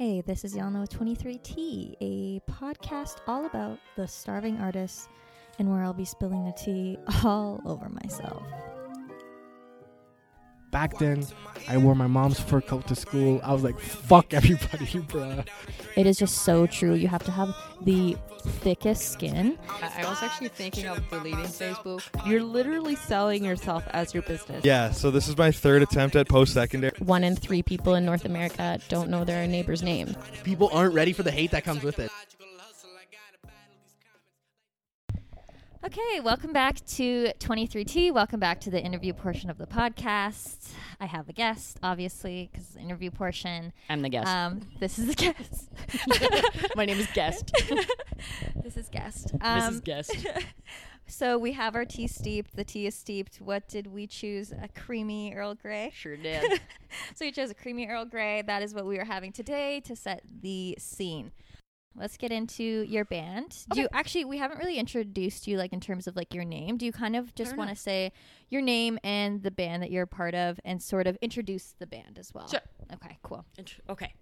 Hey, this is Y'all Know 23T, a podcast all about the starving artists and where I'll be spilling the tea all over myself. Back then, I wore my mom's fur coat to school. I was like, fuck everybody, bruh. It is just so true. You have to have the thickest skin. I was actually thinking of deleting Facebook. You're literally selling yourself as your business. Yeah, so this is my third attempt at post-secondary. 1 in 3 people in North America don't know their neighbor's name. People aren't ready for the hate that comes with it. Okay, welcome back to 23T. Welcome back to the interview portion of the podcast. I have a guest, obviously, because it's the interview portion. I'm the guest. This is the guest. My name is Guest. This is Guest. This is Guest. So we have our tea steeped. The tea is steeped. What did we choose? A creamy Earl Grey? Sure did. So we chose a creamy Earl Grey. That is what we are having today to set the scene. Let's get into your band. Okay. We haven't really introduced you, like, in terms of, like, your name. Do you kind of just want to say your name and the band that you're a part of and sort of introduce the band as well? Sure. Okay, cool. Okay.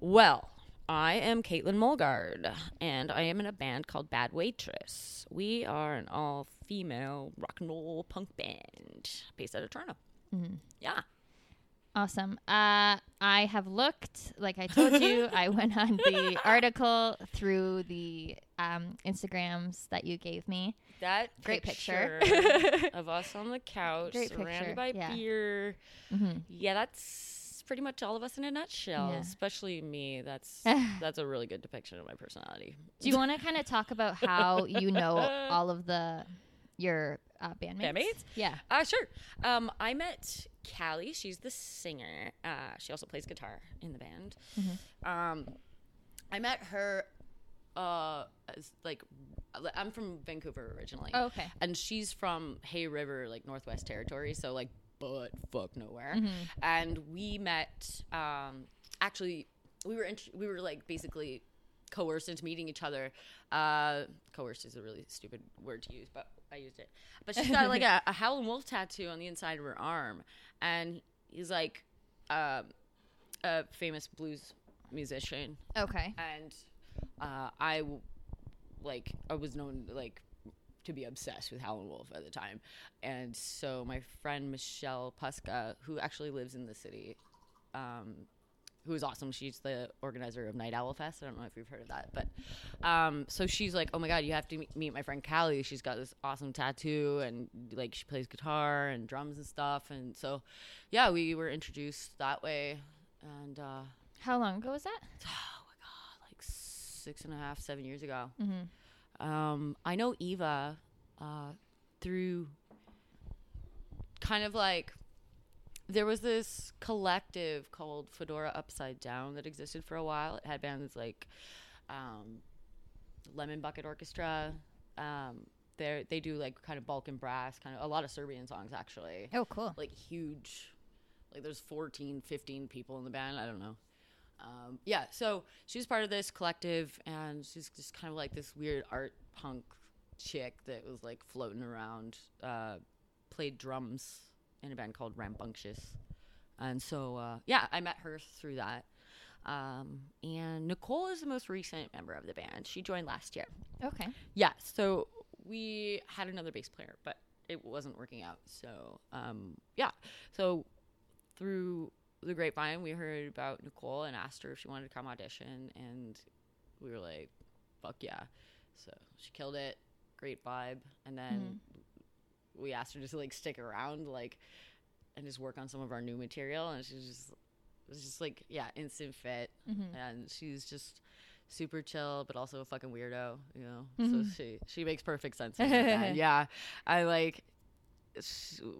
Well, I am Caitlin Mulgard, and I am in a band called Bad Waitress. We are an all-female rock and roll punk band based out of Toronto. Mm-hmm. Yeah. Awesome. I have looked, like I told you, I went on the article through the Instagrams that you gave me. That great picture of us on the couch, great surrounded picture. By beer. Mm-hmm. Yeah, that's pretty much all of us in a nutshell, especially me. That's a really good depiction of my personality. Do you want to kind of talk about how you know all of your bandmates? Bandmates? Yeah. Sure. I met Callie. She's the singer. She also plays guitar in the band. Mm-hmm. I met her I'm from Vancouver originally. Oh, okay. And she's from Hay River, like Northwest Territory, so like butt fuck nowhere. Mm-hmm. And we met we were like basically coerced into meeting each other. Coerced is a really stupid word to use, but I used it. But she's got like a Howlin' Wolf tattoo on the inside of her arm, and he's like a famous blues musician. Okay. And I was known like to be obsessed with Howlin' Wolf at the time, and so my friend Michelle Puska, who actually lives in the city, who is awesome. She's the organizer of Night Owl Fest. I don't know if you've heard of that, but so she's like, oh my God, you have to meet my friend Callie. She's got this awesome tattoo, and like she plays guitar and drums and stuff. And so, yeah, we were introduced that way. And how long ago was that? Oh my God, like 6.5, 7 years ago. Mm-hmm. I know Eva through kind of like, there was this collective called Fedora Upside Down that existed for a while. It had bands like Lemon Bucket Orchestra. They do like kind of Balkan brass, kind of a lot of Serbian songs actually. Oh, cool. Like huge. Like there's 14, 15 people in the band. I don't know. Yeah, so she's part of this collective, and she's just kind of like this weird art punk chick that was like floating around, played drums in a band called Rambunctious. And so, I met her through that. And Nicole is the most recent member of the band. She joined last year. Okay. Yeah, so we had another bass player, but it wasn't working out. So, so through the grapevine, we heard about Nicole and asked her if she wanted to come audition. And we were like, fuck yeah. So she killed it. Great vibe. And then... Mm-hmm. We asked her just to like stick around, like, and just work on some of our new material, and it was just like, yeah, instant fit. Mm-hmm. And she's just super chill, but also a fucking weirdo, you know. Mm-hmm. So she makes perfect sense. Yeah, I like.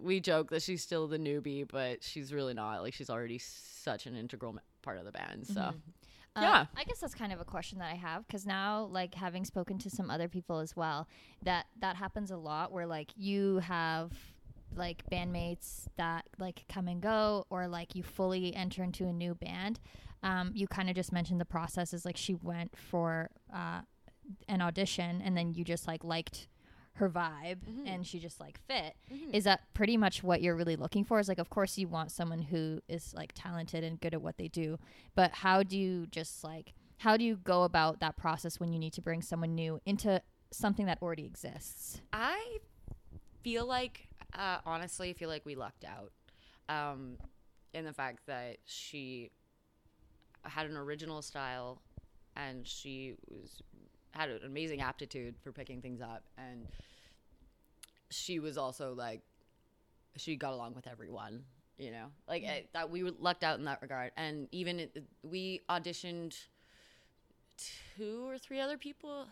We joke that she's still the newbie, but she's really not. Like, she's already such an integral part of the band. So. Mm-hmm. Yeah, I guess that's kind of a question that I have, because now, like, having spoken to some other people as well, that happens a lot where, like, you have, like, bandmates that, like, come and go, or, like, you fully enter into a new band. You kind of just mentioned the process is, like, she went for an audition, and then you just, like, liked her vibe and she just like fit. Is that pretty much what you're really looking for? Is like, of course you want someone who is like talented and good at what they do, but how do you just like, how do you go about that process when you need to bring someone new into something that already exists? I feel like, honestly, I feel like we lucked out in the fact that she had an original style and she was had an amazing aptitude for picking things up, and she was also like, she got along with everyone, you know, like that we were lucked out in that regard. And even we auditioned 2 or 3 other people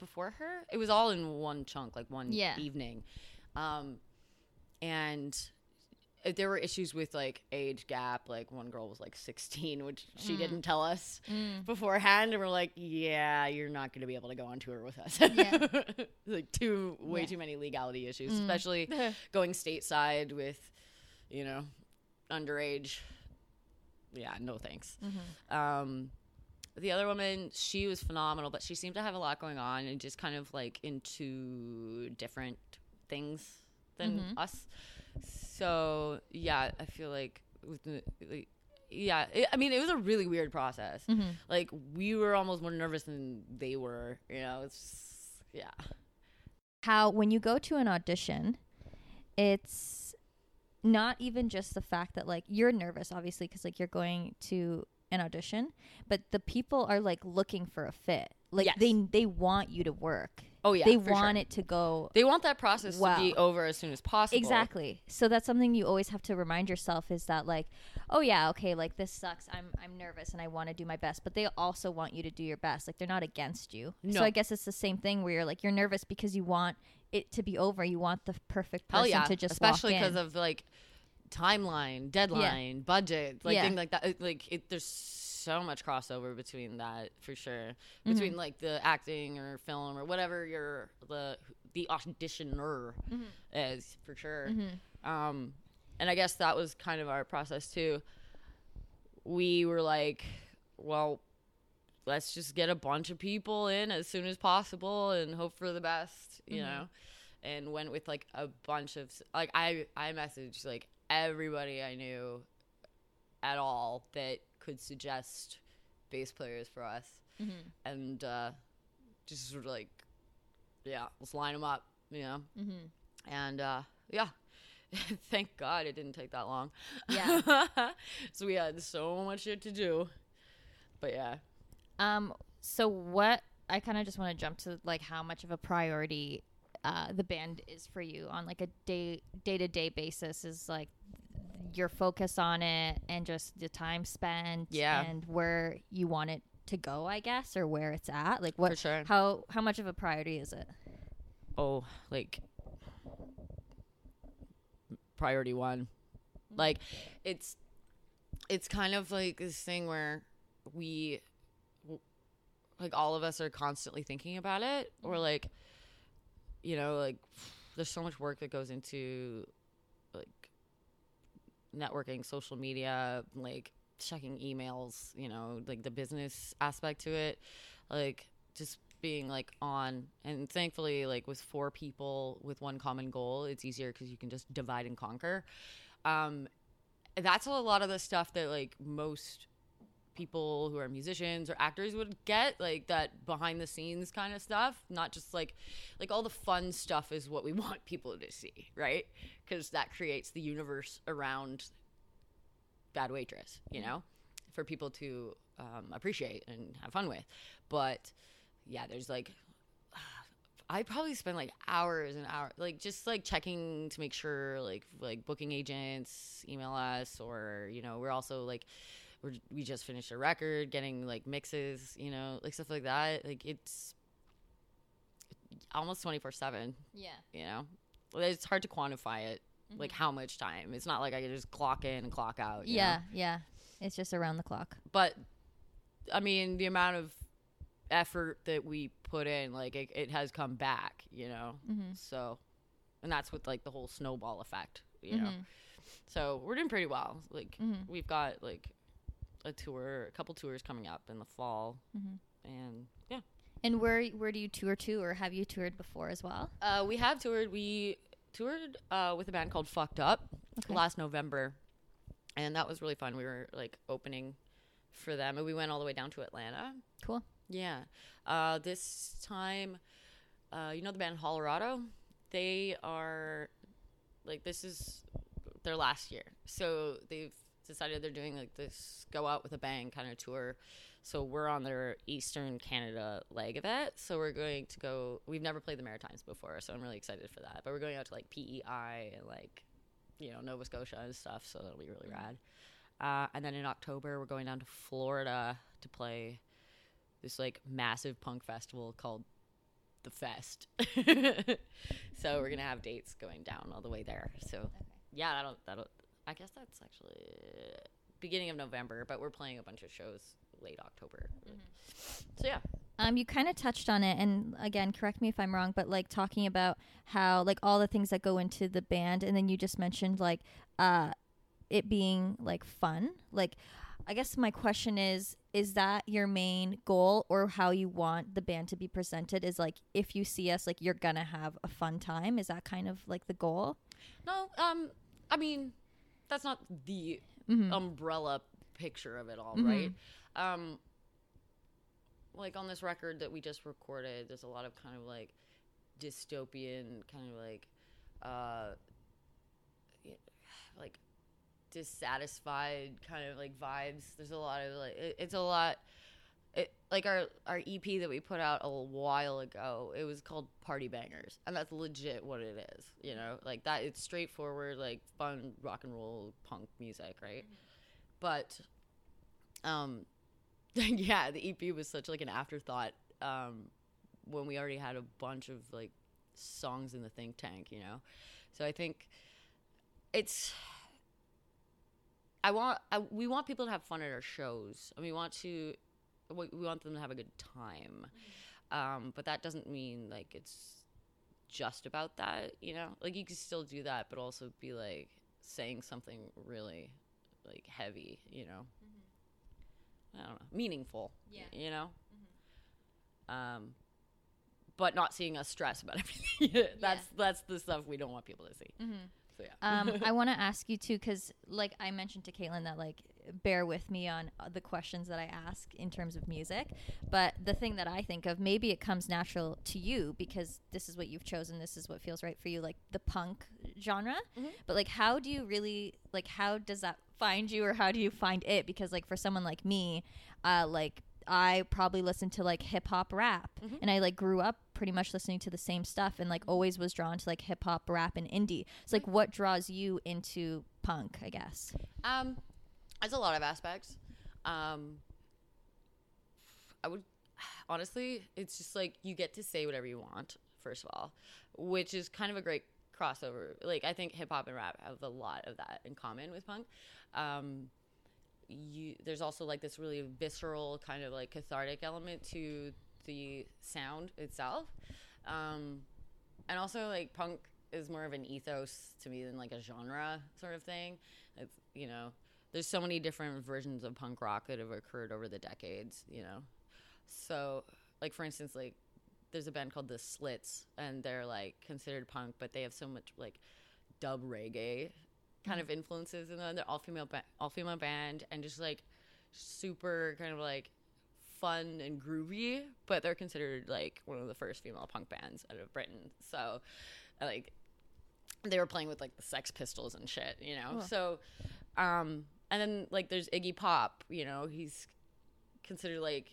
before her. It was all in one chunk, like one evening, and there were issues with like age gap. Like one girl was like 16, which she didn't tell us beforehand, and we're like, yeah, you're not going to be able to go on tour with us. Yeah. Like too many legality issues, especially going stateside with, you know, underage. Yeah, no thanks. The other woman, she was phenomenal, but she seemed to have a lot going on and just kind of like into different things than us. So yeah, I feel like with the, like, yeah, I mean, it was a really weird process. Like we were almost more nervous than they were, you know. It's just, yeah. How when you go to an audition, it's not even just the fact that like you're nervous, obviously, because like you're going to an audition, but the people are like looking for a fit. Like they want you to work. Oh yeah, they want it to go. They want that process to be over as soon as possible. Exactly. So that's something you always have to remind yourself is that like, oh yeah, okay, like this sucks. I'm nervous and I want to do my best, but they also want you to do your best. Like they're not against you. No. So I guess it's the same thing where you're like, you're nervous because you want it to be over. You want the perfect person to just especially because of like timeline, deadline, budget, like things like that. Like there's so much crossover between that for sure, between like the acting or film or whatever you're the auditioner is for sure. And I guess that was kind of our process too. We were like, well, let's just get a bunch of people in as soon as possible and hope for the best, you know. And went with like a bunch of like I messaged like everybody I knew at all that could suggest bass players for us, and just sort of like, yeah, let's line them up, you know. And yeah, thank God it didn't take that long. Yeah. So we had so much shit to do, but yeah. So what I kind of just want to jump to like how much of a priority the band is for you on like a day-to-day basis is like your focus on it and just the time spent and where you want it to go, I guess, or where it's at. Like what, how much of a priority is it? Oh, like priority one. Like it's kind of like this thing where we like all of us are constantly thinking about it, or like, you know, like there's so much work that goes into networking, social media, like checking emails, you know, like the business aspect to it, like just being like on. And thankfully, like with 4 people with one common goal, it's easier because you can just divide and conquer. That's a lot of the stuff that like most people who are musicians or actors would get, like that behind the scenes kind of stuff, not just like all the fun stuff is what we want people to see, right? Because that creates the universe around Bad Waitress, you know, for people to appreciate and have fun with. But yeah, there's like I probably spend like hours and hours like just like checking to make sure like booking agents email us, or you know, we're also like we just finished a record, getting like mixes, you know, like stuff like that. Like it's almost 24/7. Yeah, you know, it's hard to quantify it, like how much time. It's not like I can just clock in and clock out. You know? It's just around the clock. But I mean, the amount of effort that we put in, like it has come back, you know. So, and that's with like the whole snowball effect, you know. So we're doing pretty well. Like we've got like a couple tours coming up in the fall, and yeah. And where do you tour to, or have you toured before as well? We have toured. We toured with a band called Fucked Up last November, and that was really fun. We were like opening for them, and we went all the way down to Atlanta. Cool. Yeah. This time, you know the band Colorado? They are like, this is their last year, so they've decided they're doing like this go out with a bang kind of tour. So we're on their Eastern Canada leg of it. So we're going to go, we've never played the Maritimes before, so I'm really excited for that. But we're going out to like PEI and like, you know, Nova Scotia and stuff. So that'll be really rad. And then in October, we're going down to Florida to play this like massive punk festival called The Fest. So we're going to have dates going down all the way there. So yeah, I guess that's actually beginning of November, but we're playing a bunch of shows late October. So yeah. You kind of touched on it, and again, correct me if I'm wrong, but like talking about how like all the things that go into the band, and then you just mentioned like it being like fun. Like, I guess my question is that your main goal, or how you want the band to be presented, is like, if you see us, like you're gonna have a fun time? Is that kind of like the goal? No, I mean, that's not the umbrella picture of it all, right? Like on this record that we just recorded, there's a lot of kind of like dystopian kind of like dissatisfied kind of like vibes. There's a lot of like, like our EP that we put out a while ago, it was called Party Bangers, and that's legit what it is, you know, like that. It's straightforward, like fun rock and roll punk music, right? But yeah, the EP was such like an afterthought when we already had a bunch of like songs in the think tank, you know. So I think it's, we want people to have fun at our shows, and we want them to have a good time, but that doesn't mean like it's just about that, you know. Like you can still do that, but also be like saying something really like heavy, you know. I don't know, meaningful, you know, but not seeing us stress about everything. That's the stuff we don't want people to see. So yeah. I want to ask you too, because like I mentioned to Caitlin that like, bear with me on the questions that I ask in terms of music, but the thing that I think of, maybe it comes natural to you because this is what you've chosen, this is what feels right for you, like the punk genre, but like how do you really, like how does that find you, or how do you find it? Because like for someone like me, like I probably listened to like hip hop rap, and I like grew up pretty much listening to the same stuff, and like always was drawn to like hip hop rap and indie. So like what draws you into punk, I guess? There's a lot of aspects. I would honestly, it's just like you get to say whatever you want, first of all, which is kind of a great crossover. Like I think hip hop and rap have a lot of that in common with punk. There's also like this really visceral kind of like cathartic element to the sound itself, and also like punk is more of an ethos to me than like a genre sort of thing. It's, you know, there's so many different versions of punk rock that have occurred over the decades, you know. So, like, for instance, like, there's a band called The Slits, and they're, like, considered punk, but they have so much, like, dub reggae kind of influences in them. They're all-female band, and just, like, super kind of, like, fun and groovy, but they're considered, like, one of the first female punk bands out of Britain. So, like, they were playing with, like, the Sex Pistols and shit, you know. Cool. So, and then, like, there's Iggy Pop, you know, he's considered, like,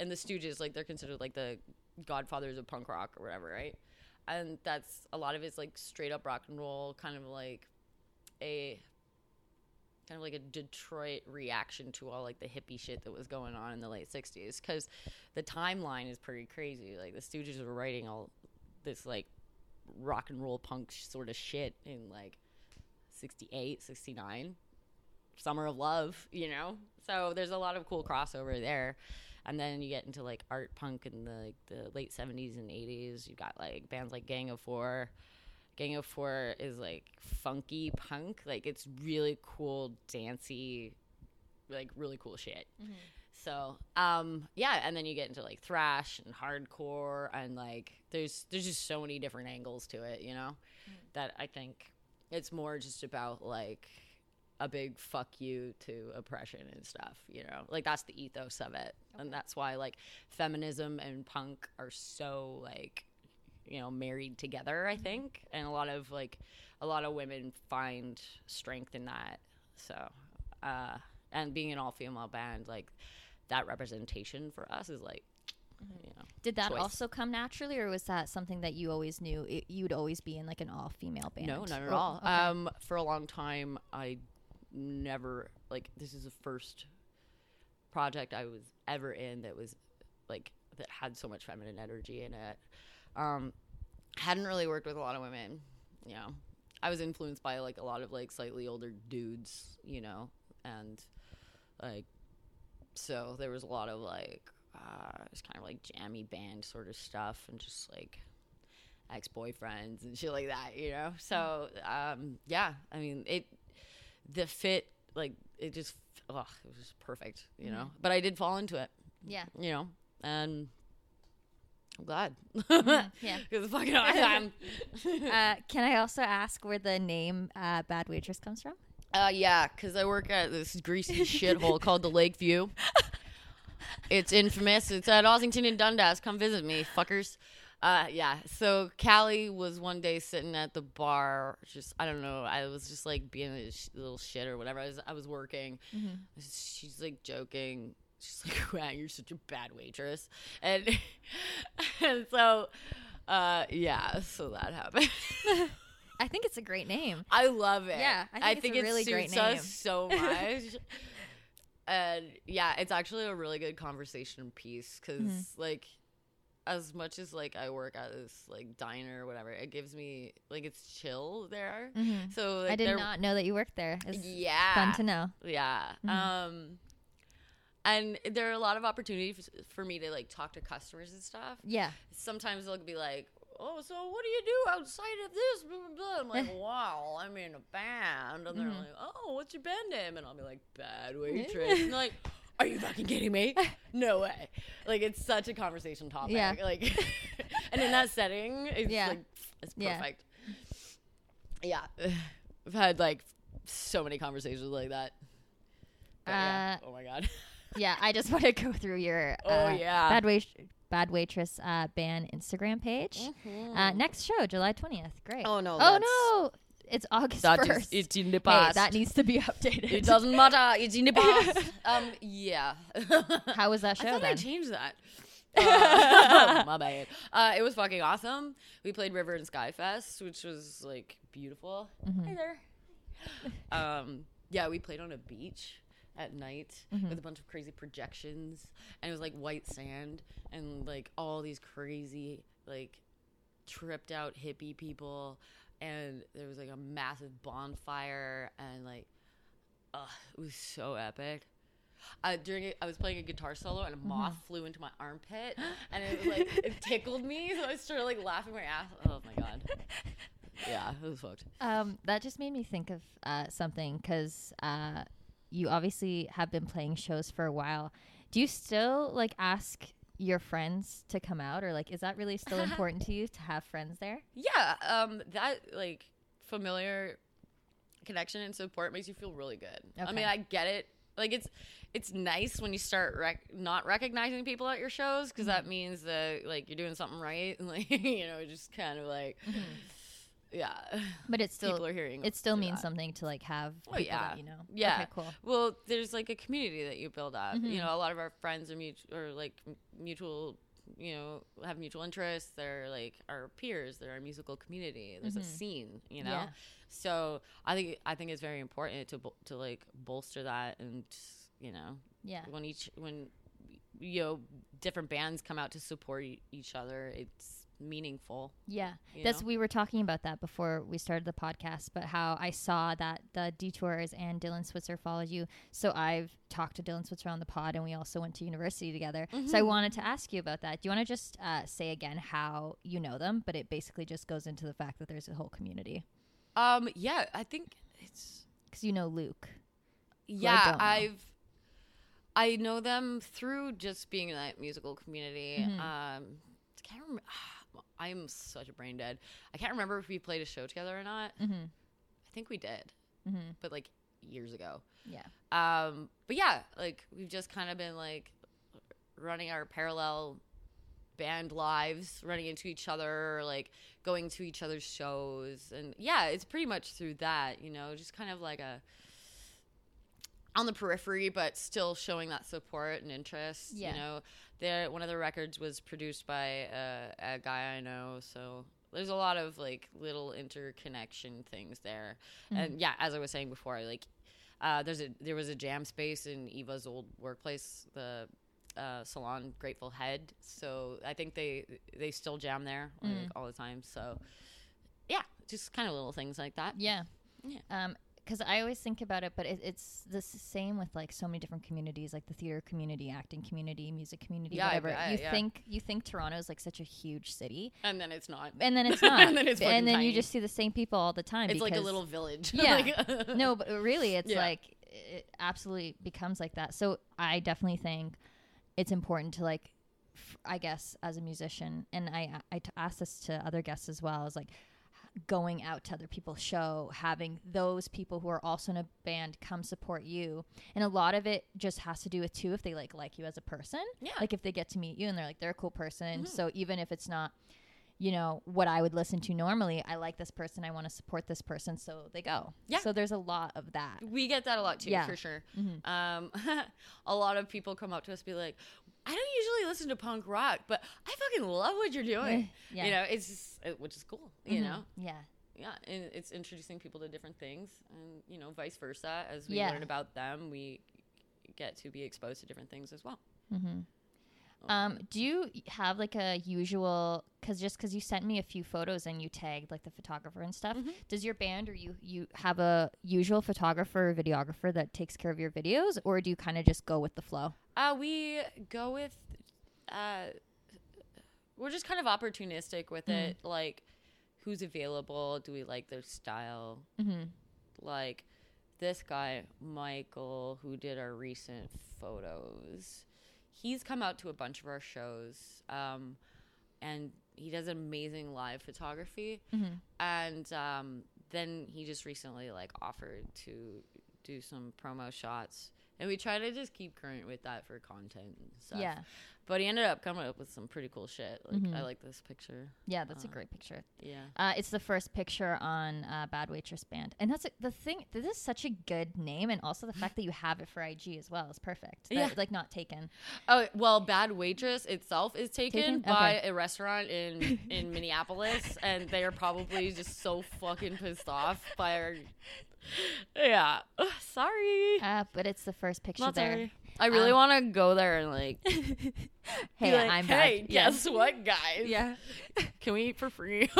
and the Stooges, like, they're considered, like, the godfathers of punk rock or whatever, right? And that's, a lot of it's, like, straight-up rock and roll, kind of like a Detroit reaction to all, like, the hippie shit that was going on in the late 60s, because the timeline is pretty crazy. Like, the Stooges were writing all this, like, rock and roll punk sort of shit in, like, 68, 69. Summer of Love, you know. So there's a lot of cool crossover there. And then you get into like art punk in the late 70s and 80s. You got like bands like Gang of Four. Gang of Four is like funky punk, like it's really cool, dancey, like really cool shit. So, yeah, and then you get into, like, thrash and hardcore and, like, there's just so many different angles to it, you know, that I think it's more just about, like, a big fuck you to oppression and stuff, you know? Like, that's the ethos of it. Okay. And that's why, like, feminism and punk are so, like, you know, married together, I think. And a lot of women find strength in that. So, and being an all-female band, like, that representation for us is, like, you know. Did that also come naturally, or was that something that you always knew you'd always be in, like, an all-female band? No, not at all. Okay. For a long time, I never, like, this is the first project I was ever in that was, like, that had so much feminine energy in it. Hadn't really worked with a lot of women, you know. I was influenced by, like, a lot of, like, slightly older dudes, you know, and, like, so there was a lot of, like, it's kind of like jammy band sort of stuff and just, like, ex-boyfriends and shit like that, you know. So yeah, I mean, it was just perfect, you know. But I did fall into it, yeah, you know, and I'm glad. Yeah. Because it's fucking awesome. Can I also ask where the name Bad Waitress comes from? Yeah, because I work at this greasy shithole called the Lake View. It's infamous. It's at Ossington and Dundas. Come visit me, fuckers. Yeah. So Callie was one day sitting at the bar. Just, I don't know. I was just, like, being a little shit or whatever. I was working. Mm-hmm. She's, like, joking. She's like, wow, you're such a bad waitress. And so, yeah, so that happened. I think it's a great name. I love it. Yeah, I think it's a really great name. It suits us so much. And, yeah, it's actually a really good conversation piece because, like, as much as, like, I work at this, like, diner or whatever, it gives me, like, it's chill there. Mm-hmm. So, like, I did not know that you worked there. It's fun to know. Yeah. Mm-hmm. And there are a lot of opportunities for me to, like, talk to customers and stuff. Yeah. Sometimes they'll be like, oh, so what do you do outside of this? Blah, blah, blah. I'm like, wow, I'm in a band. And they're like, oh, what's your band name? And I'll be like, Bad Waitress. And they're like, are you fucking kidding me? No way. Like, it's such a conversation topic. Yeah. Like, and in that setting, it's, like, it's perfect. Yeah. I've had, like, so many conversations like that. But, yeah. Oh, my God. Yeah, I just want to go through your Bad Waitress band Instagram page. Mm-hmm. Next show, July 20th. Great. Oh, no. Oh, no. It's August 1st. It's in the past. Hey, that needs to be updated. It doesn't matter. It's in the past. Yeah. How was that show then? I changed that. My bad. It was fucking awesome. We played River and Sky Fest, which was, like, beautiful. Mm-hmm. Hi there. Yeah, we played on a beach at night with a bunch of crazy projections, and it was like white sand and like all these crazy, like, tripped out hippie people, and there was like a massive bonfire, and like it was so epic. During it, I was playing a guitar solo, and a moth flew into my armpit, and it was like it tickled me, so I started like laughing my ass. Oh my God. Yeah, it was fucked. That just made me think of something, because you obviously have been playing shows for a while. Do you still, like, ask your friends to come out, or, like, is that really still important to you to have friends there? Yeah, that, like, familiar connection and support makes you feel really good. Okay. I mean, I get it. Like, it's nice when you start not recognizing people at your shows, because that means that, like, you're doing something right, and, like, you know, just kind of like. Yeah, but it's still people are hearing. It still means something to, like, have. Oh, yeah, that you know. Yeah, okay, cool. Well, there's like a community that you build up. You know, a lot of our friends are mutual. You know, have mutual interests. They're like our peers. They're our musical community. There's a scene. You know, so I think it's very important to like bolster that, and you know, when you know different bands come out to support each other, it's meaningful. Yeah, that's know? We were talking about that before we started the podcast, but how I saw that the Detours and Dylan Switzer followed you, so I've talked to Dylan Switzer on the pod, and we also went to university together. So I wanted to ask you about that. Do you want to just say again how you know them, but it basically just goes into the fact that there's a whole community? Yeah, I think it's because you know Luke. Yeah, I've I know them through just being in that musical community. Mm-hmm. I'm such a brain dead. I can't remember if we played a show together or not. Mm-hmm. I think we did, mm-hmm. but like years ago. Yeah. But yeah, like we've just kind of been like running our parallel band lives, running into each other, like going to each other's shows, and yeah, it's pretty much through that, you know, just kind of like a on the periphery, but still showing that support and interest. Yeah. You know, one of the records was produced by a guy I know, so there's a lot of like little interconnection things there. Mm-hmm. And yeah, as I was saying before, like there was a jam space in Eva's old workplace, the salon Grateful Head. So I think they still jam there like, all the time. So yeah, just kind of little things like that. Yeah. Yeah. Because I always think about it, but it's the same with like so many different communities, like the theater community, acting community, music community, yeah, whatever. You think Toronto is like such a huge city, and then it's not, and then it's and then tiny. You just see the same people all the time. It's like a little village. Yeah, like, no, but really, it's like it absolutely becomes like that. So I definitely think it's important to like, I guess as a musician, and I ask this to other guests as well, is like, going out to other people's show, having those people who are also in a band come support you. And a lot of it just has to do with too if they like you as a person. Yeah. Like if they get to meet you and they're a cool person. Mm-hmm. So even if it's not, you know, what I would listen to normally, I like this person, I want to support this person, so they go. Yeah. So there's a lot of that. We get that a lot too, for sure. Mm-hmm. A lot of people come up to us and be like, I don't usually listen to punk rock, but I fucking love what you're doing. Yeah. You know, it's just, which is cool, you know? Yeah. Yeah. And it's introducing people to different things and, you know, vice versa. As we learn about them, we get to be exposed to different things as well. Mm-hmm. Do you have like a usual, because you sent me a few photos and you tagged like the photographer and stuff. Mm-hmm. Does your band or you have a usual photographer or videographer that takes care of your videos, or do you kind of just go with the flow? We go with, we're just kind of opportunistic with it. Like, who's available? Do we like their style? Mm-hmm. Like this guy, Michael, who did our recent photos, he's come out to a bunch of our shows, and he does amazing live photography. Mm-hmm. And then he just recently like offered to do some promo shots. And we try to just keep current with that for content and stuff. Yeah. But he ended up coming up with some pretty cool shit. Like, I like this picture. Yeah, that's a great picture. Yeah. It's the first picture on Bad Waitress Band. And that's the thing. This is such a good name. And also the fact that you have it for IG as well is perfect. That, like, not taken. Oh, well, Bad Waitress itself is taken? By a restaurant in Minneapolis. And they are probably just so fucking pissed off by our... Yeah. Ugh, sorry. But it's the first picture not there. Sorry. I really want to go there and like, hey, like, I'm back. Hey, guess what, guys? Yeah. Can we eat for free?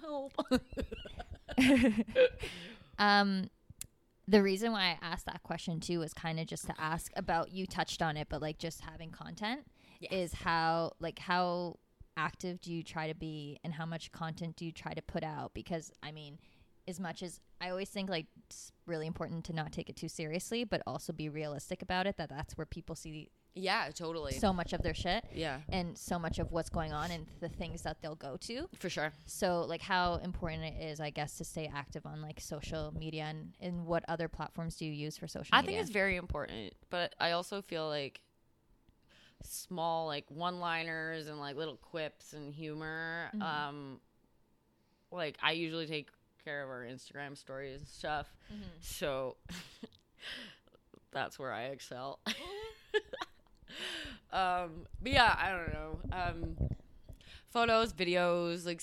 Help. The reason why I asked that question too was kind of just to ask about, you touched on it, but like just having content is how active do you try to be and how much content do you try to put out? Because I mean, as much as I always think like it's really important to not take it too seriously, but also be realistic about it, that's where people see totally so much of their shit and so much of what's going on and the things that they'll go to, for sure. So like how important it is, I guess, to stay active on like social media, and what other platforms do you use for social media? I think it's very important, but I also feel like small like one-liners and like little quips and humor, like I usually take care of our Instagram stories and stuff, so that's where I excel. But yeah, I don't know. Photos, videos, like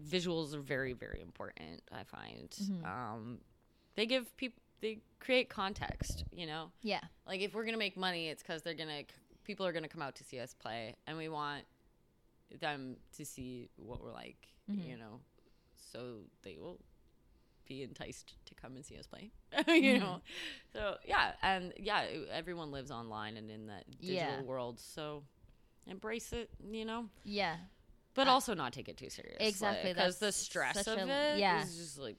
visuals are very, very important, I find. They give people, they create context, you know. Yeah. Like if we're gonna make money, it's because people are gonna come out to see us play, and we want them to see what we're like, you know, so they will be enticed to come and see us play. you know, so everyone lives online and in that digital world, so embrace it, you know. Yeah, but also not take it too serious. Exactly, because the stress of it is just like,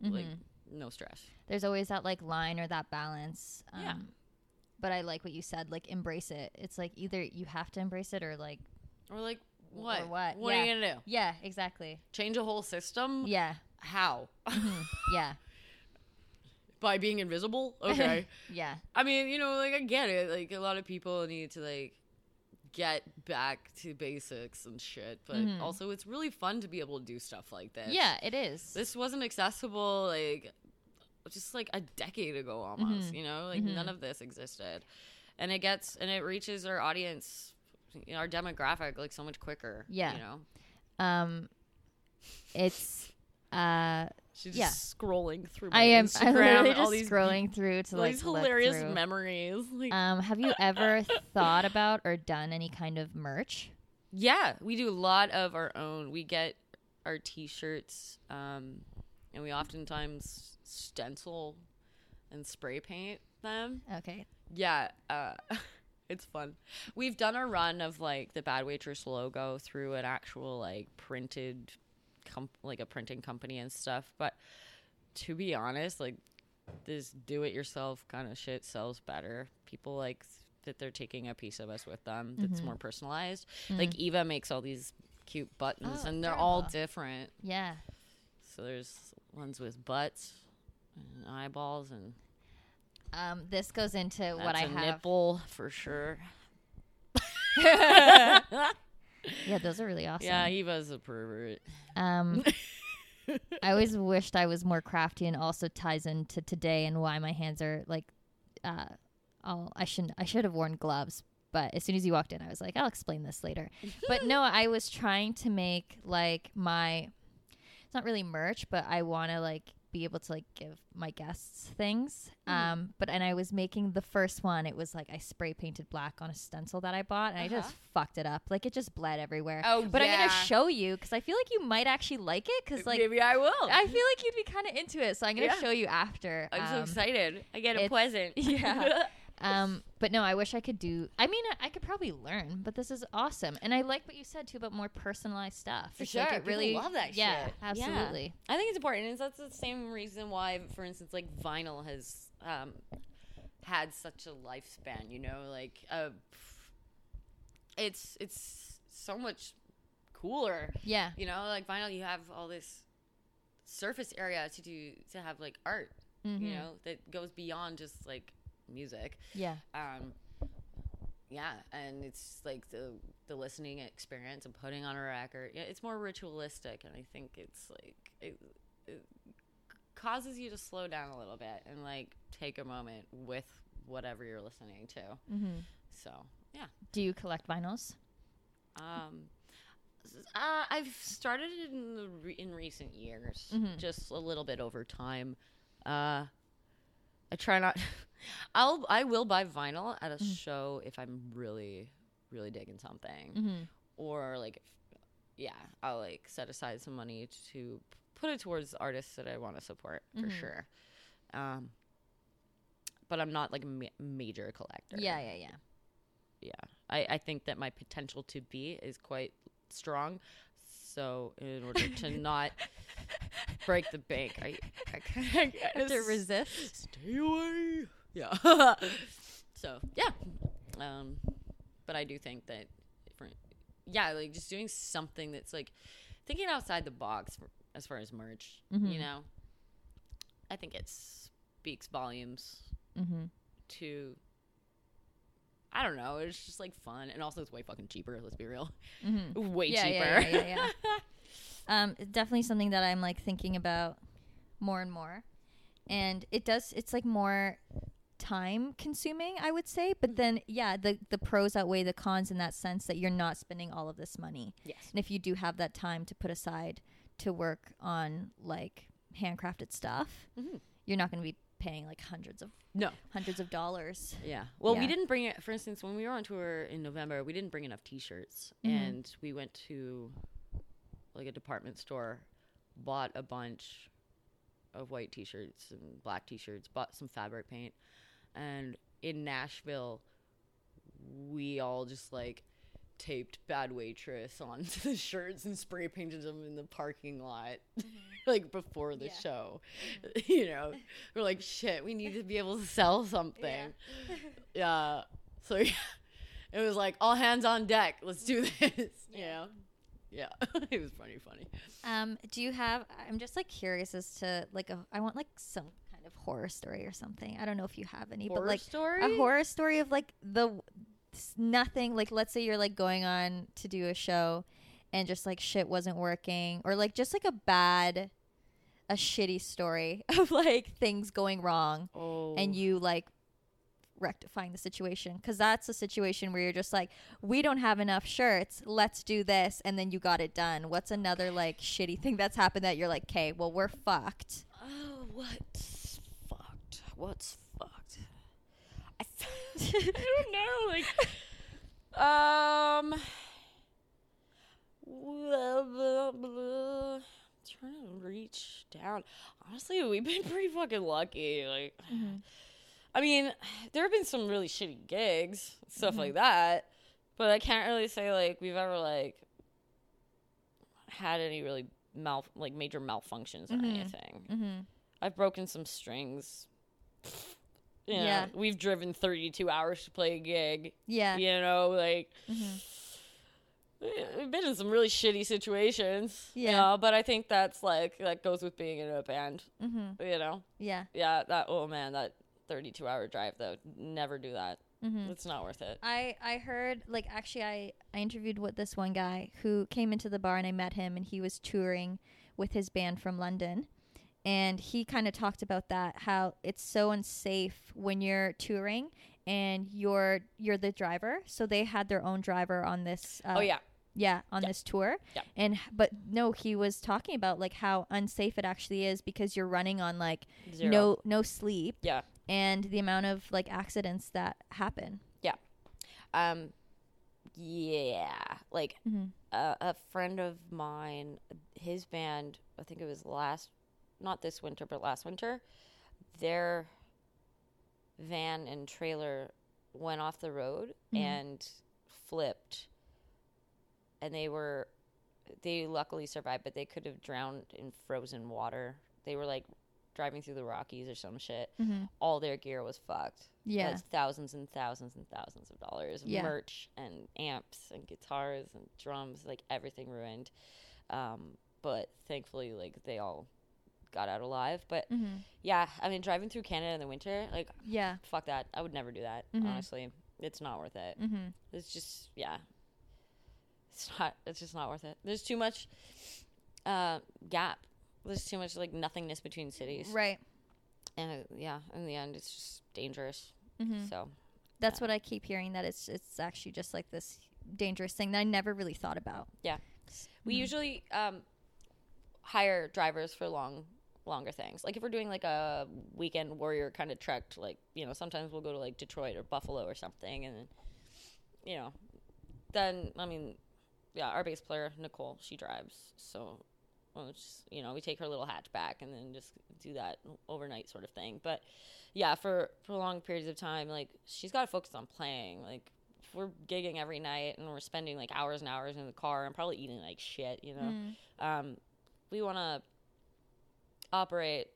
like no stress. There's always that like line or that balance. But I like what you said, like, embrace it. It's like either you have to embrace it or like. Or like what? Or what? What yeah. are you going to do? Yeah, exactly. Change a whole system? Yeah. How? Mm-hmm. Yeah. By being invisible? Okay. Yeah. I mean, you know, like, I get it. Like, a lot of people need to, like, get back to basics and shit. But mm-hmm. also, it's really fun to be able to do stuff like this. Yeah, it is. This wasn't accessible, like, just, like, a decade ago almost, mm-hmm. you know? Like, mm-hmm. none of this existed. And it gets, and it reaches our audience, you know, our demographic, like, so much quicker. Yeah. You know? It's... She's yeah. just scrolling through my Instagram. I'm literally just all these scrolling through to, like, these hilarious look memories. Like. Have you ever thought about or done any kind of merch? Yeah, we do a lot of our own. We get our T-shirts, and we oftentimes stencil and spray paint them. Okay. Yeah, it's fun. We've done a run of, like, the Bad Waitress logo through an actual, like, printed... like a printing company and stuff, but to be honest, like, this do-it-yourself kind of shit sells better. People like that they're taking a piece of us with them that's mm-hmm. more personalized. Mm-hmm. Like Eva makes all these cute buttons, and they're all different. Yeah. So there's ones with butts and eyeballs, and this goes into that's what I have. Nipple for sure. Yeah, those are really awesome. Yeah, Eva's a pervert. I always wished I was more crafty, and also ties into today and why my hands are like, I should have worn gloves, but as soon as you walked in, I was like, I'll explain this later. But no, I was trying to make like my, it's not really merch, but I want to like be able to like give my guests things. And I was making the first one. It was like I spray painted black on a stencil that I bought, and I just fucked it up. Like it just bled everywhere. Oh, but yeah. I'm gonna show you because I feel like you might actually like it. Because like maybe I will. I feel like you'd be kind of into it, so I'm gonna show you after. I'm so excited. I get a present. Yeah. But no, I wish I could do. I mean, I could probably learn, but this is awesome, and I like what you said too about more personalized stuff. For sure, like it really love that. Yeah, shit. Absolutely. Yeah. I think it's important, and that's the same reason why, for instance, like vinyl has had such a lifespan. You know, like it's so much cooler. Yeah, you know, like vinyl, you have all this surface area to have like art. Mm-hmm. You know, that goes beyond just like. Music. Yeah. Yeah, and it's like the listening experience and putting on a record. Yeah, it's more ritualistic, and I think it's like it causes you to slow down a little bit and like take a moment with whatever you're listening to. Mm-hmm. So yeah. Do you collect vinyls? I've started in recent years, mm-hmm. just a little bit over time. I try not. I will buy vinyl at a show if I'm really, really digging something, mm-hmm. or like, yeah, I'll like set aside some money to put it towards artists that I want to support for mm-hmm. sure. But I'm not like a major collector. Yeah. I think that my potential to be is quite strong. So in order to not break the bank, I have to resist. Stay away. Yeah. So yeah. But I do think that, like just doing something that's like thinking outside the box as far as merch, mm-hmm. you know, I think it speaks volumes mm-hmm. to. I don't know. It's just like fun, and also it's way fucking cheaper. Let's be real, mm-hmm. way cheaper. Yeah. Definitely something that I'm like thinking about more and more, and it does. It's like more time consuming, I would say. But then, yeah, the pros outweigh the cons in that sense that you're not spending all of this money. Yes. And if you do have that time to put aside to work on like handcrafted stuff, mm-hmm. you're not going to be paying like hundreds of dollars. Yeah. Well, we didn't bring it. For instance, when we were on tour in November, we didn't bring enough T-shirts, mm-hmm. and we went to like a department store, bought a bunch of white T-shirts and black T-shirts, bought some fabric paint, and in Nashville, we all just like taped Bad Waitress onto the shirts and spray painted them in the parking lot. Mm-hmm. like before the show, you know, we're like, shit, we need to be able to sell something. So it was like all hands on deck. Let's do this. You know? Yeah. It was funny. Do you have, I'm just like curious as to like, I want like some kind of horror story or something. I don't know if you have any, horror but like story? A horror story of like nothing. Like, let's say you're like going on to do a show and just like shit wasn't working, or like just like a shitty story of like things going wrong and you like rectifying the situation, because that's a situation where you're just like, we don't have enough shirts, let's do this, and then you got it done. What's another like shitty thing that's happened that you're like, okay, well, we're fucked? What's fucked? I don't know, like I'm trying to reach down. Honestly, we've been pretty fucking lucky. Like, I mean, there have been some really shitty gigs, stuff like that, but I can't really say like we've ever like had any really major malfunctions or anything. I've broken some strings. You know, we've driven 32 hours to play a gig. You know, like. We've been in some really shitty situations, you know, but I think that's like, that goes with being in a band, you know? Yeah, that 32-hour drive, though, never do that. It's not worth it. I heard, like, actually, I interviewed with this one guy who came into the bar, and I met him, and he was touring with his band from London, and he kind of talked about that, how it's so unsafe when you're touring and you're the driver. So they had their own driver on this this tour. But he was talking about like how unsafe it actually is, because you're running on like zero. no sleep, and the amount of like accidents that happen. A friend of mine, his band, I think it was last winter, their van and trailer went off the road and flipped, and they luckily survived, but they could have drowned in frozen water. They were like driving through the Rockies or some shit. All their gear was fucked. It was thousands and thousands and thousands of dollars of merch and amps and guitars and drums, like everything ruined, but thankfully like they all got out alive. But I mean, driving through Canada in the winter, like, fuck that. I would never do that. Honestly, it's not worth it. It's just it's just not worth it. There's too much gap. There's too much like nothingness between cities, right? And in the end, it's just dangerous. So that's what I keep hearing, that it's actually just like this dangerous thing that I never really thought about. We usually hire drivers for longer things. Like if we're doing like a weekend warrior kind of trek to, like, you know, sometimes we'll go to like Detroit or Buffalo or something, and then, you know, our bass player Nicole, she drives, so we'll just, you know, we take her little hatchback and then just do that overnight sort of thing. But for long periods of time, like, she's got to focus on playing. Like, we're gigging every night and we're spending like hours and hours in the car and probably eating like shit, you know. We want to operate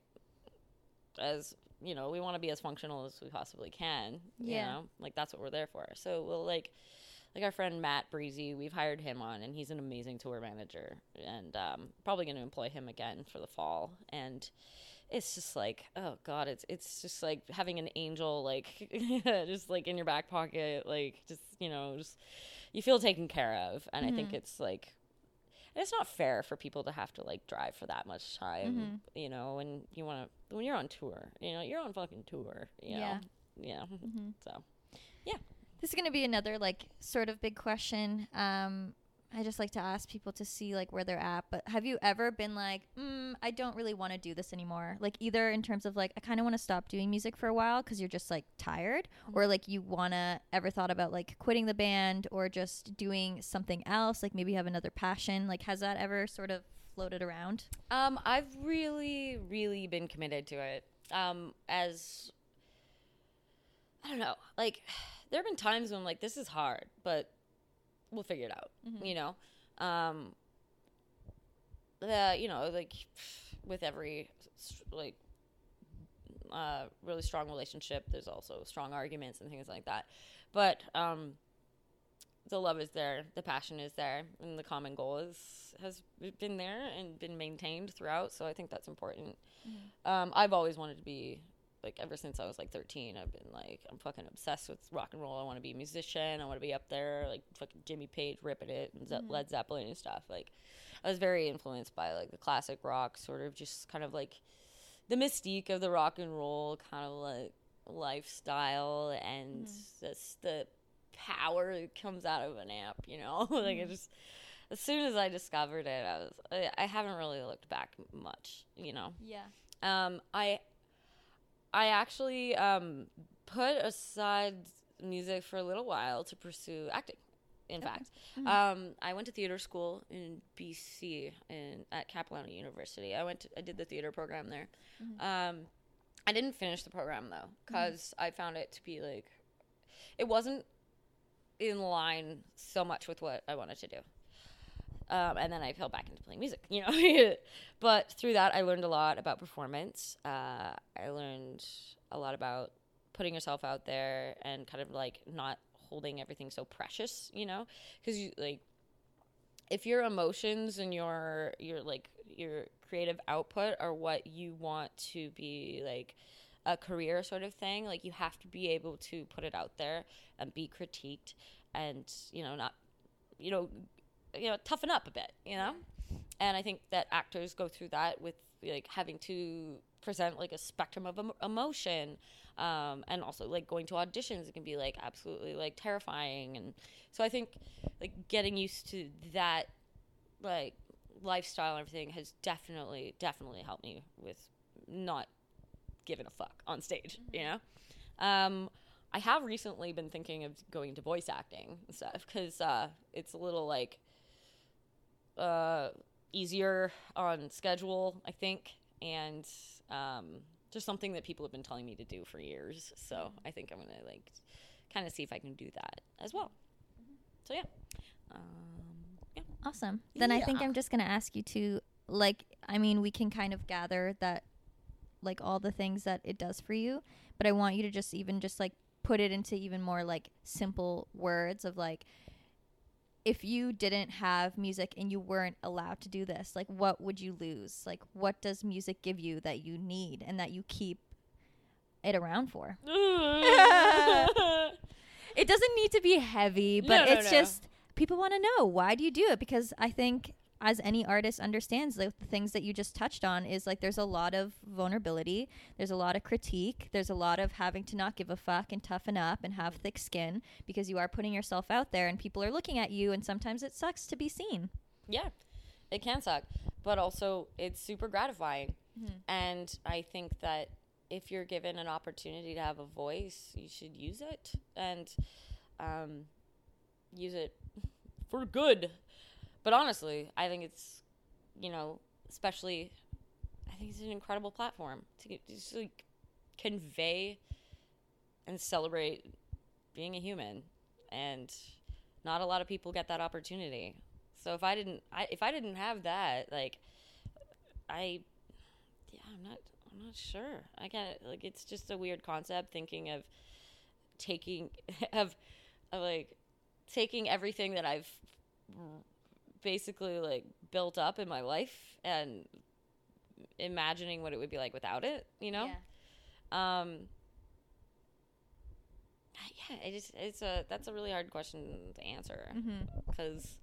as, you know, we want to be as functional as we possibly can, you know, like that's what we're there for. So we'll like our friend Matt Breezy, we've hired him on, and he's an amazing tour manager, and probably going to employ him again for the fall. And it's just like, oh God, it's just like having an angel, like just like in your back pocket, like just, you know, just you feel taken care of. And I think it's like, and it's not fair for people to have to like drive for that much time, you know, and you want to, when you're on tour, you know, you're on fucking tour, you know, so this is going to be another like sort of big question. I just like to ask people to see like where they're at, but have you ever been like, I don't really want to do this anymore? Like either in terms of like, I kind of want to stop doing music for a while because you're just like tired, or like you ever thought about like quitting the band or just doing something else? Like maybe you have another passion. Like has that ever sort of floated around? I've really, really been committed to it. I don't know, like there have been times when I'm like, this is hard, but we'll figure it out, you know? you know, like with every like really strong relationship, there's also strong arguments and things like that. But the love is there, the passion is there, and the common goal has been there and been maintained throughout. So I think that's important. Mm-hmm. I've always wanted to be, like, ever since I was, like, 13, I've been, like, I'm fucking obsessed with rock and roll. I want to be a musician. I want to be up there, like, fucking Jimmy Page ripping it and mm-hmm. Led Zeppelin and stuff. Like, I was very influenced by, like, the classic rock, sort of just kind of, like, the mystique of the rock and roll kind of, like, lifestyle and mm-hmm. just the power that comes out of an amp, you know? Like, mm-hmm. I just, as soon as I discovered it, I haven't really looked back much, you know? Yeah. I actually put aside music for a little while to pursue acting, in fact. Mm-hmm. I went to theater school in BC at Capilano University. I did the theater program there. Mm-hmm. I didn't finish the program, though, because mm-hmm. I found it to be, like, it wasn't in line so much with what I wanted to do. And then I fell back into playing music, you know. But through that, I learned a lot about performance. I learned a lot about putting yourself out there and kind of, like, not holding everything so precious, you know. Because, like, if your emotions and your creative output are what you want to be, like, a career sort of thing, like, you have to be able to put it out there and be critiqued and, you know, not, you know, toughen up a bit, you know? And I think that actors go through that with, like, having to present, like, a spectrum of emotion. And also, like, going to auditions, it can be, like, absolutely, like, terrifying. And so I think, like, getting used to that, like, lifestyle and everything has definitely helped me with not giving a fuck on stage, mm-hmm. you know? I have recently been thinking of going to voice acting and stuff because it's a little, like, easier on schedule, I think, and just something that people have been telling me to do for years. So mm-hmm. I think I'm gonna, like, kind of see if I can do that as well. Mm-hmm. So yeah. Yeah. Awesome. Then yeah. I think I'm just gonna ask you to, like, I mean, we can kind of gather that, like, all the things that it does for you, but I want you to just even just, like, put it into even more, like, simple words of, like, if you didn't have music and you weren't allowed to do this, like, what would you lose? Like, what does music give you that you need and that you keep it around for? It doesn't need to be heavy, but no. Just people want to know, why do you do it? Because I think, as any artist understands, like, the things that you just touched on is, like, there's a lot of vulnerability, there's a lot of critique, there's a lot of having to not give a fuck and toughen up and have thick skin because you are putting yourself out there and people are looking at you, and sometimes it sucks to be seen. Yeah, it can suck, but also it's super gratifying. Mm-hmm. And I think that if you're given an opportunity to have a voice, you should use it and use it for good. But honestly, I think it's, you know, especially, I think it's an incredible platform to get, just, like, convey and celebrate being a human, and not a lot of people get that opportunity. So if I didn't have that, like, I'm not sure. I can't, like, it's just a weird concept thinking of taking everything that I've basically, like, built up in my life and imagining what it would be like without it, you know? Yeah. That's a really hard question to answer because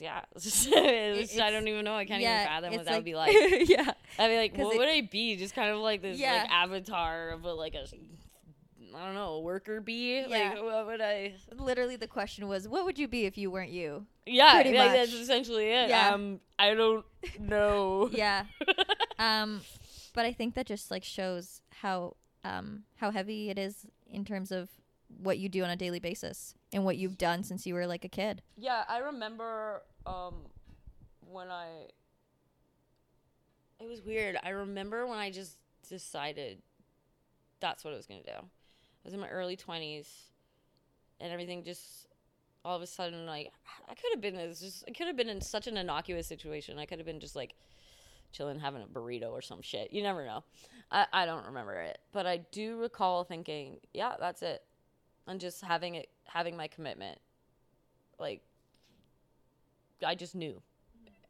yeah, it's I don't even know. I can't even fathom what that would be like. Yeah. I'd be like, what would I be? Just kind of like this like avatar of a I don't know, a worker bee? Yeah. Like, what would I... Literally, the question was, what would you be if you weren't you? Yeah, Pretty much. That's essentially it. Yeah. I don't know. Yeah. But I think that just, like, shows how heavy it is in terms of what you do on a daily basis and what you've done since you were, like, a kid. Yeah, I remember It was weird. I remember when I just decided that's what I was going to do. I was in my early 20s, and everything just all of a sudden, like, I could have been in such an innocuous situation. I could have been just like chilling, having a burrito or some shit. You never know. I don't remember it, but I do recall thinking, yeah, that's it. And just having my commitment. Like, I just knew,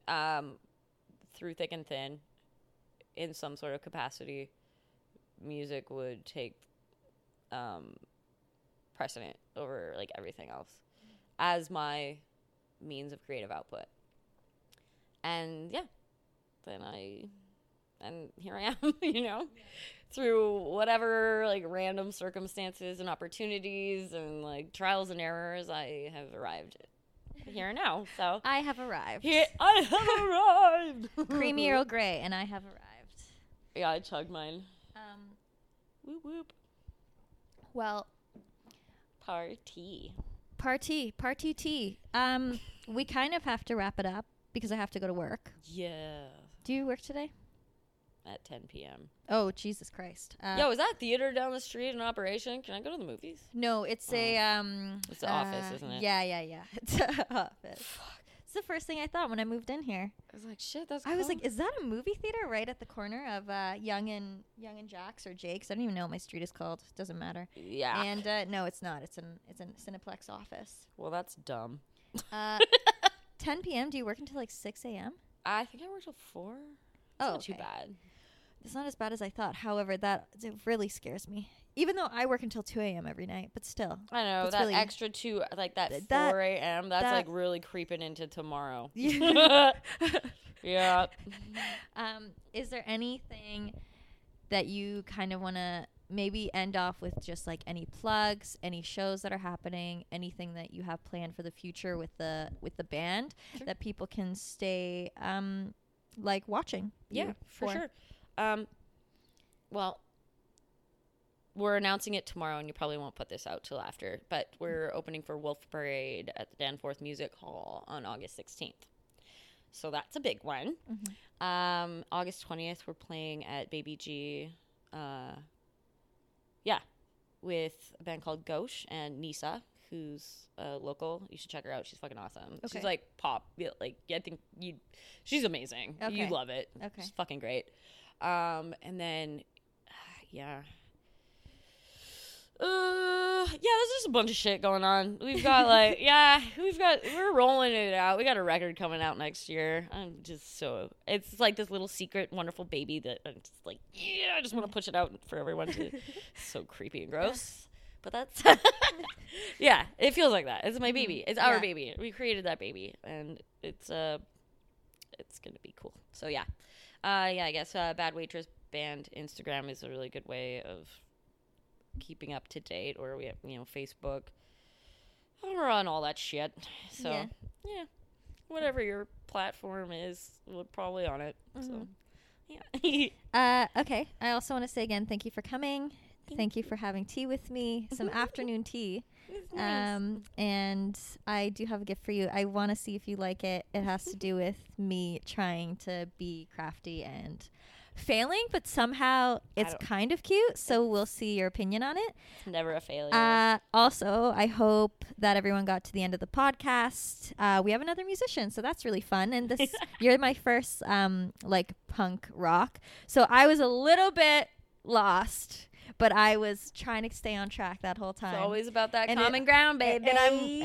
through thick and thin, in some sort of capacity, music would take precedent over, like, everything else as my means of creative output. And, yeah, and here I am, you know, through whatever, like, random circumstances and opportunities and, like, trials and errors, I have arrived here now. So I have arrived. Creamy Earl Grey, and I have arrived. Yeah, I chugged mine. Whoop whoop. Well, party tea. We kind of have to wrap it up because I have to go to work. Yeah. Do you work today? At 10 p.m. Oh, Jesus Christ. Yo, is that theater down the street in operation? Can I go to the movies? No, it's it's an office, isn't it? Yeah. It's an office. Fuck. It's the first thing I thought when I moved in here. I was like, shit, that's cool. I was like, is that a movie theater right at the corner of Young and Jake's or Jake's? I don't even know what my street is called. It doesn't matter. Yeah. And no, it's not. It's an Cineplex office. Well, that's dumb. 10 p.m. Do you work until like 6 a.m.? I think I work till 4. That's not too bad. It's not as bad as I thought. However, it really scares me. Even though I work until 2 a.m. every night, but still. I know, that really extra 2, like that 4 a.m., that's like really creeping into tomorrow. Yeah. Is there anything that you kind of want to maybe end off with, just like any plugs, any shows that are happening, anything that you have planned for the future with the band, sure, that people can stay like watching? Yeah, for sure. Well, we're announcing it tomorrow, and you probably won't put this out till after, but we're opening for Wolf Parade at the Danforth Music Hall on August 16th. So that's a big one. Mm-hmm. August 20th, we're playing at Baby G, with a band called Gauche and Nisa, who's local. You should check her out. She's fucking awesome. Okay. She's like pop. Like, I think she's amazing. Okay. You'd love it. Okay. She's fucking great. And then, yeah. There's just a bunch of shit going on. We've got we're rolling it out. We got a record coming out next year. It's like this little secret, wonderful baby that I'm just like, yeah, I just want to push it out for everyone to. So creepy and gross. But that's, yeah, it feels like that. It's my baby. It's our baby. We created that baby, and it's going to be cool. So yeah. I guess Bad Waitress Band Instagram is a really good way of keeping up to date, or we have, Facebook. We're on all that shit. So, yeah. Whatever your platform is, we're probably on it. Mm-hmm. So, yeah. Okay. I also want to say again, thank you for coming. Thank you for having tea with me, some afternoon tea. Nice. And I do have a gift for you. I want to see if you like it. It has to do with me trying to be crafty and failing, but somehow it's kind of cute. So we'll see your opinion on it. It's never a failure. Also, I hope that everyone got to the end of the podcast. We have another musician, so that's really fun. And this, you're my first like punk rock. So I was a little bit lost, but I was trying to stay on track that whole time. It's always about that common ground, baby. And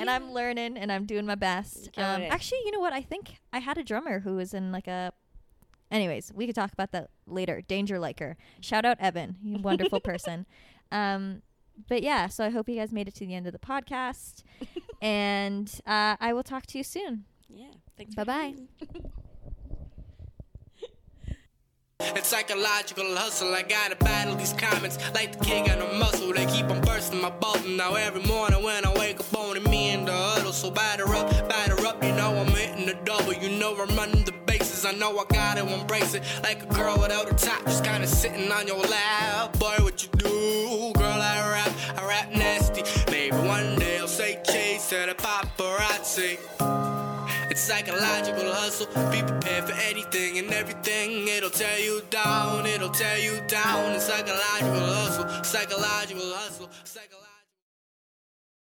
I'm learning, and I'm doing my best. Actually, you know what? I think I had a drummer who was in like a... Anyways, we could talk about that later. Danger Liker. Shout out Evan. He's a wonderful person. But yeah, so I hope you guys made it to the end of the podcast. And I will talk to you soon. Yeah. Thanks. Bye-bye. It's psychological hustle, I gotta battle these comments. Like the kid got no muscle, they keep on bursting my bubble. Now every morning when I wake up, only me in the huddle. So batter up, you know I'm hitting the double. You know I'm running the bases, I know I gotta embrace it. Like a girl without a top, just kinda sitting on your lap. Boy, what you do? Girl, I rap nasty. Maybe one day I'll say chase at a paparazzi. It's psychological hustle, be prepared for anything and everything. It'll tear you down. It's psychological hustle, psychological hustle, psychological.